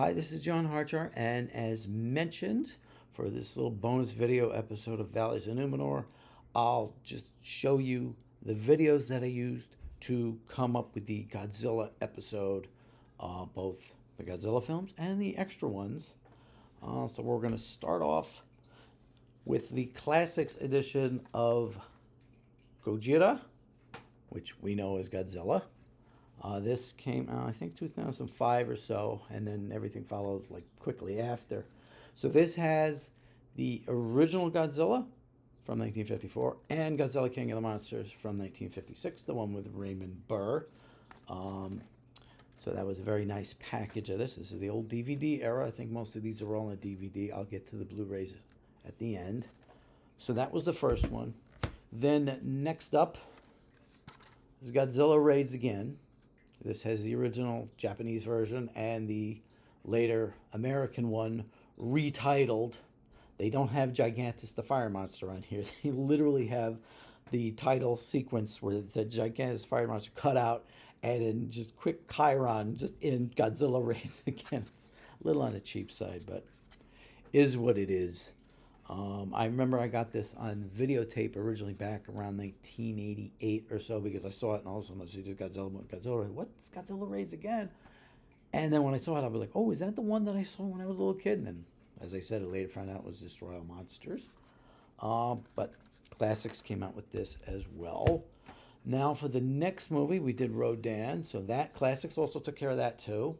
Hi, this is John Harchar, and as mentioned, for this little bonus video episode of Valleys of Numenor, I'll just show you the videos that I used to come up with the Godzilla episode, both the Godzilla films and the extra ones. So we're going to start off with the Classics edition of Ghidrah, which we know as Godzilla. This came out, I think, 2005 or so, and then everything followed like quickly after. So this has the original Godzilla from 1954 and Godzilla King of the Monsters from 1956, the one with Raymond Burr. So that was a very nice package of this. This is the old DVD era. I think most of these are all on DVD. I'll get to the Blu-rays at the end. So that was the first one. Then next up is Godzilla Raids Again. This has the original Japanese version and the later American one retitled. They don't have Gigantus the Fire Monster on here. They literally have the title sequence where it said Gigantus Fire Monster cut out and in just quick Chiron just in Godzilla Raids Again. It's a little on the cheap side, but is what it is. I remember I got this on videotape originally back around 1988 or so because I saw it and all of a sudden I see this Godzilla, what's Godzilla Raids Again? And then when I saw it, I was like, oh, is that the one that I saw when I was a little kid? And then, as I said, I later found out it was Destroy All Monsters. But Classics came out with this as well. Now for the next movie, we did Rodan. So that Classics also took care of that too.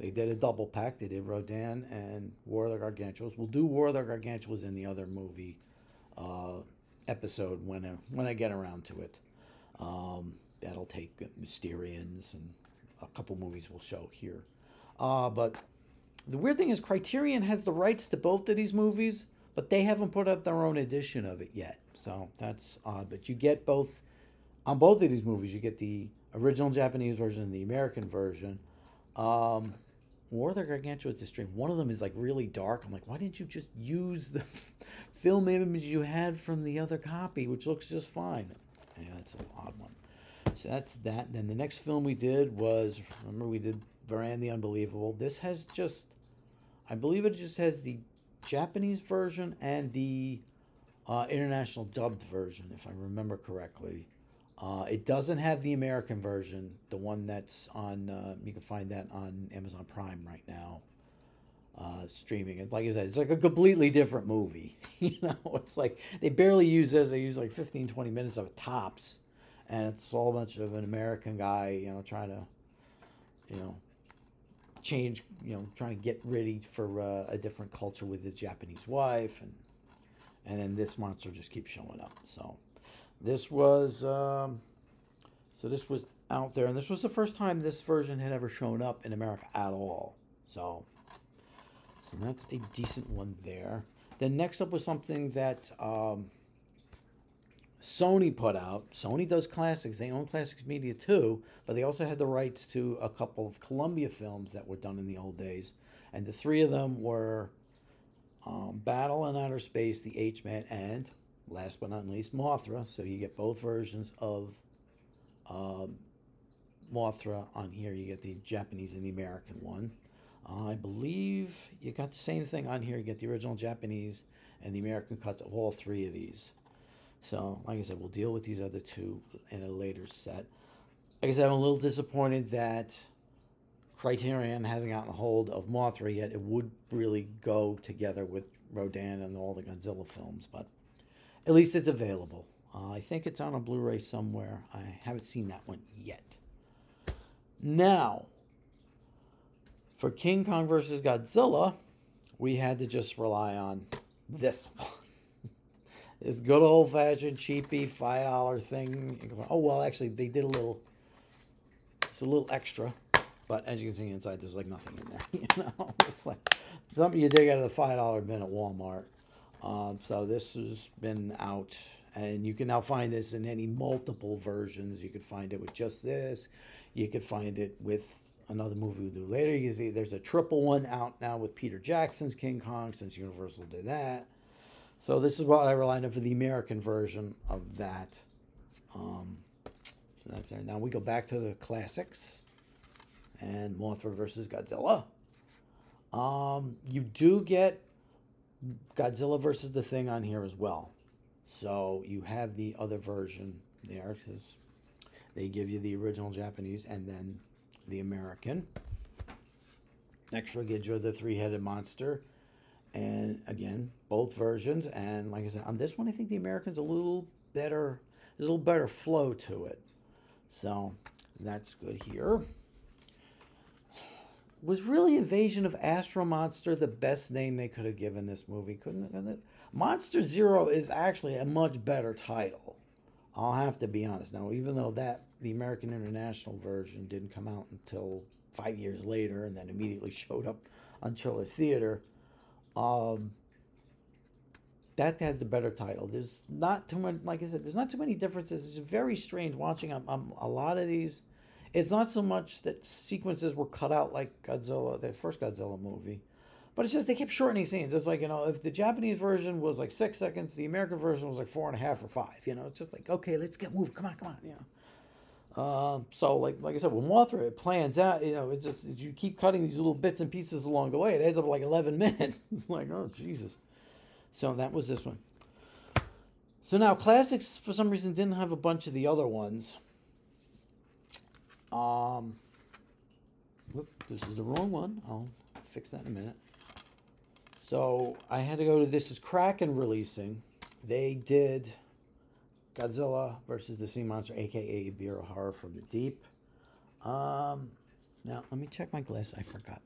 They did a double pack. They did Rodan and War of the Gargantuas. We'll do War of the Gargantuas in the other movie episode when I get around to it. That'll take Mysterians and a couple movies we'll show here. But the weird thing is Criterion has the rights to both of these movies, but they haven't put up their own edition of it yet. So that's odd. But you get both. On both of these movies, you get the original Japanese version and the American version. War of the Gargantuas is strange. One of them is like really dark. I'm like, why didn't you just use the film image you had from the other copy, which looks just fine? Yeah, that's an odd one. So that's that. Then the next film we did was, remember we did Varan the Unbelievable. This has just, I believe it just has the Japanese version and the international dubbed version, if I remember correctly. It doesn't have the American version, the one that's on, you can find that on Amazon Prime right now, streaming. And like I said, it's like a completely different movie. You know, it's like, they barely use this. They use like 15, 20 minutes of it tops. And it's all a bunch of an American guy, you know, trying to, you know, change, you know, trying to get ready for a different culture with his Japanese wife. And then this monster just keeps showing up, so. This was, so this was out there, and this was the first time this version had ever shown up in America at all. So that's a decent one there. Then next up was something that Sony put out. Sony does Classics. They own Classics Media too, but they also had the rights to a couple of Columbia films that were done in the old days, and the three of them were Battle in Outer Space, The H-Man, and last but not least, Mothra. So you get both versions of Mothra on here. You get the Japanese and the American one. I believe you got the same thing on here. You get the original Japanese and the American cuts of all three of these. So, like I said, we'll deal with these other two in a later set. Like I said, I'm a little disappointed that Criterion hasn't gotten a hold of Mothra yet. It would really go together with Rodan and all the Godzilla films, but at least it's available. I think it's on a Blu-ray somewhere. I haven't seen that one yet. Now, for King Kong versus Godzilla, we had to just rely on this one. This good old-fashioned, cheapy, $5 thing. Oh, well, actually, they did it's a little extra. But as you can see inside, there's like nothing in there. You know, it's like something you dig out of the $5 bin at Walmart. So this has been out, and you can now find this in any multiple versions. You could find it with just this. You could find it with another movie we'll do later. You can see there's a triple one out now with Peter Jackson's King Kong, since Universal did that. So this is what I relied on for the American version of that. So that's there. Now we go back to the Classics and Mothra versus Godzilla. You do get Godzilla versus the Thing on here as well. So you have the other version there, because they give you the original Japanese and then the American. Extra Ghidrah, the three-headed monster. And again, both versions. And like I said, on this one, I think the American's a little better. There's a little better flow to it. So that's good here. Was really Invasion of Astro Monster the best name they could have given this movie? Couldn't it? Monster Zero is actually a much better title. I'll have to be honest. Now, even though the American International version didn't come out until 5 years later and then immediately showed up on Chiller Theater, that has the better title. There's not too much, like I said, there's not too many differences. It's very strange watching a lot of these. It's not so much that sequences were cut out like Godzilla, the first Godzilla movie, but it's just they kept shortening scenes. It's like, if the Japanese version was like 6 seconds, the American version was like 4.5 or 5. It's just like, okay, let's get moving. Come on. So like I said, with Mothra, it plans out. It's just you keep cutting these little bits and pieces along the way. It ends up like 11 minutes. It's like, oh Jesus. So that was this one. So now Classics for some reason didn't have a bunch of the other ones. This is the wrong one. I'll fix that in a minute. So I had to go to this is Kraken releasing. They did Godzilla versus the Sea Monster, aka Biohara from the Deep. Now let me check my glass. I forgot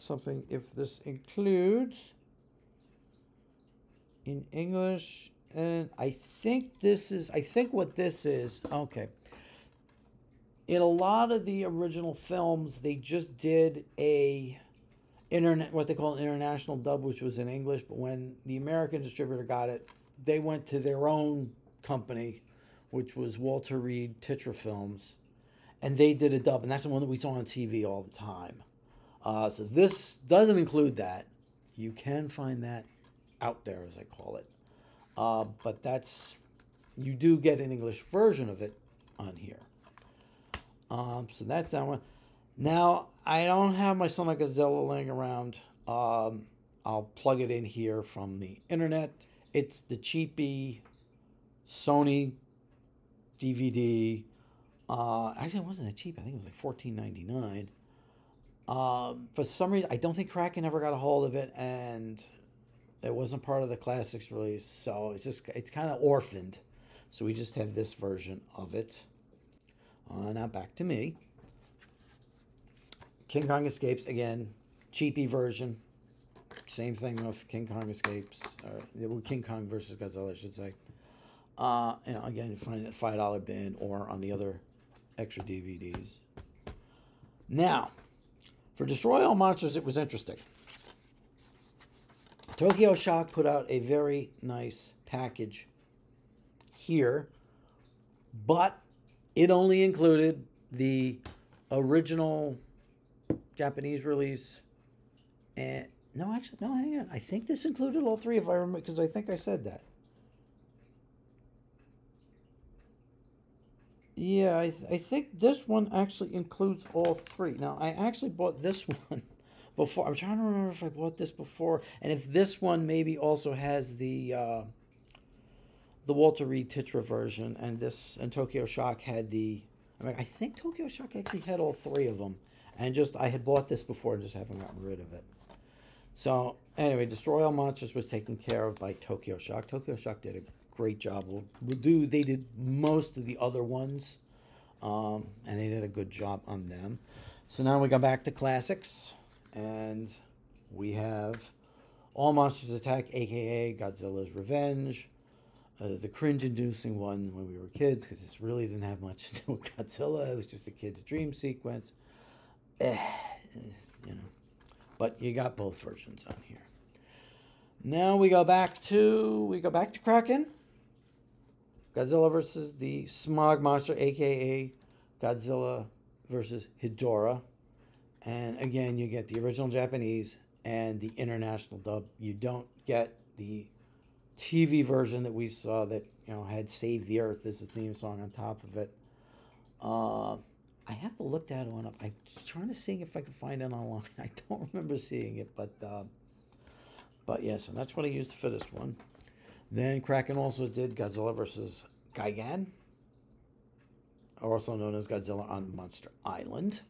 something. If this includes in English, and I think what this is. Okay. In a lot of the original films, they just did what they call an international dub, which was in English. But when the American distributor got it, they went to their own company, which was Walter Reed Titra Films, and they did a dub, and that's the one that we saw on TV all the time. So this doesn't include that. You can find that out there, as I call it. But you do get an English version of it on here. So that's that one. Now, I don't have my Son of Godzilla laying around. I'll plug it in here from the internet. It's the cheapy Sony DVD. Actually, it wasn't that cheap. I think it was like $14.99. For some reason, I don't think Kraken ever got a hold of it, and it wasn't part of the Classics release. So it's kind of orphaned. So we just have this version of it. Now back to me. King Kong Escapes, again, cheapy version. Same thing with King Kong Escapes, or King Kong versus Godzilla, I should say. Again, you find it at $5 bin or on the other extra DVDs. Now, for Destroy All Monsters, it was interesting. Tokyo Shock put out a very nice package here, but it only included the original Japanese release. And no, hang on. I think this included all three, if I remember, because I think I said that. Yeah, I think this one actually includes all three. Now, I actually bought this one before. I'm trying to remember if I bought this before, and if this one maybe also has the Walter Reed Titra version, and Tokyo Shock had I think Tokyo Shock actually had all three of them, and I had bought this before and just haven't gotten rid of it. So anyway, Destroy All Monsters was taken care of by Tokyo Shock. Tokyo Shock did a great job. They did most of the other ones, and they did a good job on them. So now we go back to Classics, and we have All Monsters Attack, aka Godzilla's Revenge. The cringe-inducing one when we were kids, because this really didn't have much to do with Godzilla. It was just a kid's dream sequence. But you got both versions on here. Now we go back to Kraken. Godzilla versus the Smog Monster, aka Godzilla versus Ghidorah. And again, you get the original Japanese and the international dub. You don't get the TV version that we saw that had Save the Earth as the theme song on top of it. I have to look that one up. I'm trying to see if I can find it online. I don't remember seeing it, but yes, and that's what I used for this one. Then Kraken also did Godzilla vs. Gigan, also known as Godzilla on Monster Island.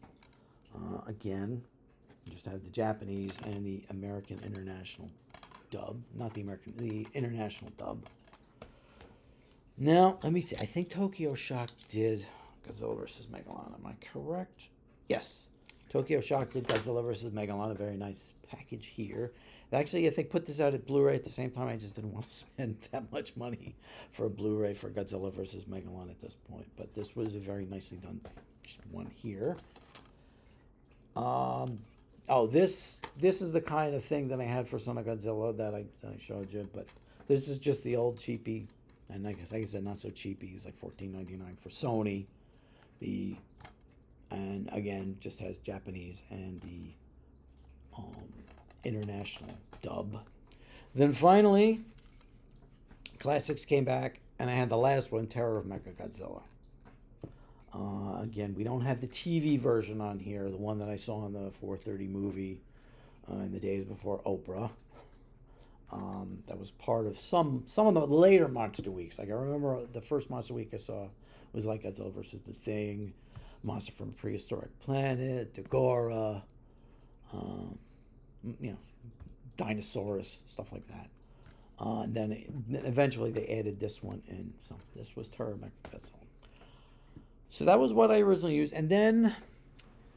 Again, just have the Japanese and the American International dub. Not the American, the International dub. Now, let me see. I think Tokyo Shock did Godzilla vs. Megalon. Am I correct? Yes. Tokyo Shock did Godzilla vs. Megalon. A very nice package here. Actually, I think put this out at Blu-ray at the same time. I just didn't want to spend that much money for a Blu-ray for Godzilla vs. Megalon at this point. But this was a very nicely done one here. Oh, this is the kind of thing that I had for Son of Godzilla that I showed you. But this is just the old cheapy. And like I said, not so cheapy. It's like $14.99 for Sony. And again, just has Japanese and the international dub. Then finally, Classics came back, and I had the last one, Terror of Mechagodzilla. Again, we don't have the TV version on here, the one that I saw in the 4:30 movie in the days before Oprah. That was part of some of the later Monster Weeks. Like, I remember the first Monster Week I saw was like Godzilla vs. The Thing, Monster from a Prehistoric Planet, Dagora, you know, Dinosaurus, stuff like that. And then eventually they added this one in. So this was Terror of Mechagodzilla. So that was what I originally used. And then,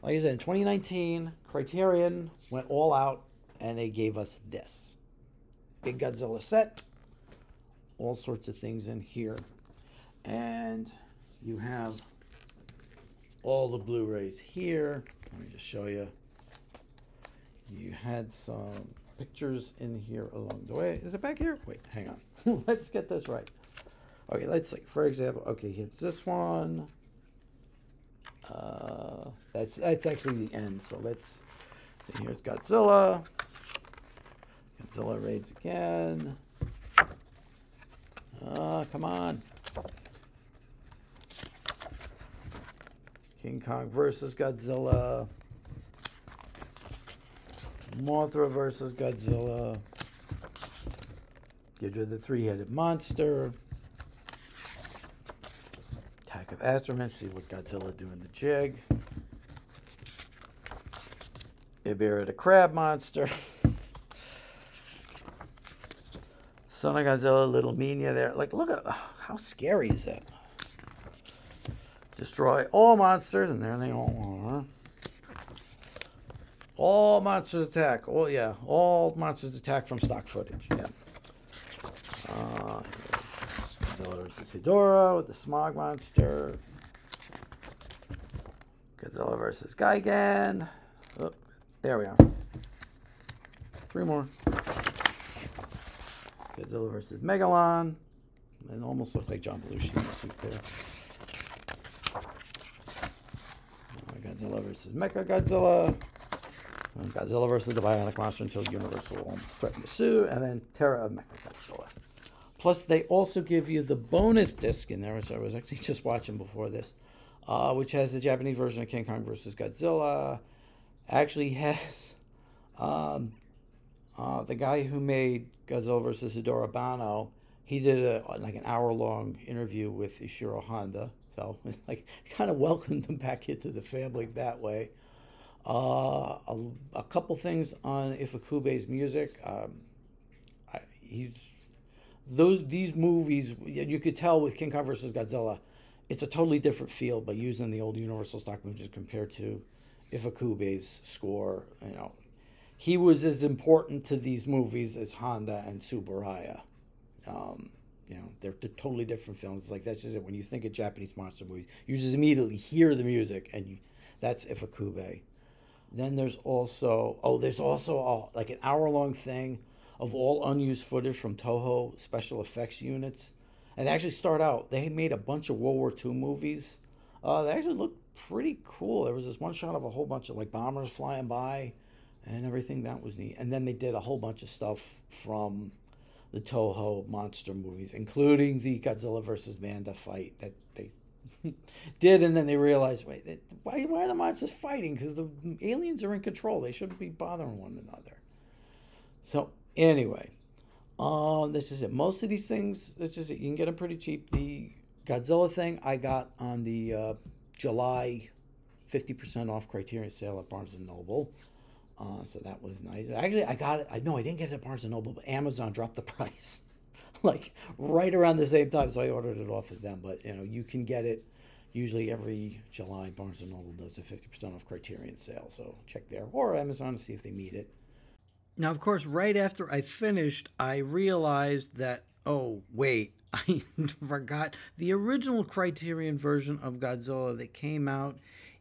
like I said, in 2019, Criterion went all out and they gave us this. Big Godzilla set, all sorts of things in here, and you have all the Blu-rays here. Let me just show you. You had some pictures in here along the way. Is it back here? Wait, hang on. Let's get this right. Okay, let's see. For example, okay, here's this one. That's actually the end. So let's. And here's Godzilla. Godzilla raids again. Come on. King Kong versus Godzilla. Mothra versus Godzilla. Ghidrah the Three-Headed Monster. Attack of Astro Monster. See what Godzilla doing the jig. Ibira the Crab Monster. Son of Godzilla, Little Mina there. Like, look at how scary is that? Destroy All Monsters, and there they all are. All Monsters Attack. Oh, yeah. All Monsters Attack from stock footage. Yeah. Godzilla vs. Hedorah with the Smog Monster. Godzilla vs. Gigan. Oh, there we are. Three more. Godzilla vs. Megalon. It almost looked like John Belushi in the suit there. Godzilla vs. Mechagodzilla. And Godzilla vs. the Bionic Monster until Universal threatened to sue. And then Terror of Mechagodzilla. Plus, they also give you the bonus disc in there, which I was actually just watching before this, which has the Japanese version of King Kong vs. Godzilla. Actually has... the guy who made Godzilla vs. Hedorah Banno, he did like an hour-long interview with Ishiro Honda, so it's like kind of welcomed him back into the family that way. A couple things on Ifakube's music. These movies, you could tell with King Kong vs. Godzilla, it's a totally different feel by using the old Universal stock movies compared to Ifakube's score, you know. He was as important to these movies as Honda and Tsuburaya. You know, they're totally different films. It's like, that's just it. When you think of Japanese monster movies, you just immediately hear the music, and that's Ifukube. Then there's also, like an hour-long thing of all unused footage from Toho special effects units. And they actually start out, they made a bunch of World War II movies. They actually looked pretty cool. There was this one shot of a whole bunch of, like, bombers flying by. And everything, that was neat. And then they did a whole bunch of stuff from the Toho monster movies, including the Godzilla vs. Manda fight that they did, and then they realized, wait, why are the monsters fighting? Because the aliens are in control. They shouldn't be bothering one another. So anyway, this is it. Most of these things, this is it. You can get them pretty cheap. The Godzilla thing I got on the July 50% off Criterion sale at Barnes & Noble. So that was nice. Actually, I got it. No, I didn't get it at Barnes & Noble, but Amazon dropped the price like right around the same time. So I ordered it off of them. But, you know, you can get it usually every July. Barnes & Noble does a 50% off Criterion sale. So check there or Amazon to see if they meet it. Now, of course, right after I finished, I realized that, oh, wait, I forgot the original Criterion version of Godzilla that came out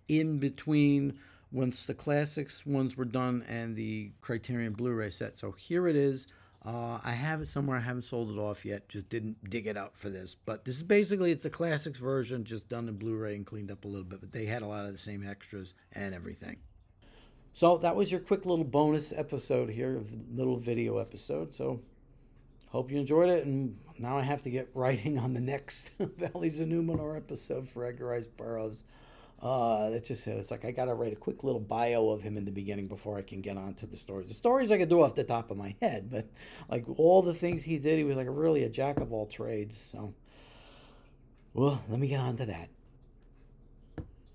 in between once the classics ones were done and the Criterion Blu-ray set. So here it is. I have it somewhere. I haven't sold it off yet. Just didn't dig it out for this. But this is basically, it's the classics version, just done in Blu-ray and cleaned up a little bit. But they had a lot of the same extras and everything. So that was your quick little bonus episode here, little video episode. So hope you enjoyed it. And now I have to get writing on the next Valleys of Numenor episode for Edgar Rice Burroughs. That's just it. It's like I got to write a quick little bio of him in the beginning before I can get on to the stories. The stories I could do off the top of my head, but like all the things he did, he was like really a jack of all trades. So, well, let me get on to that.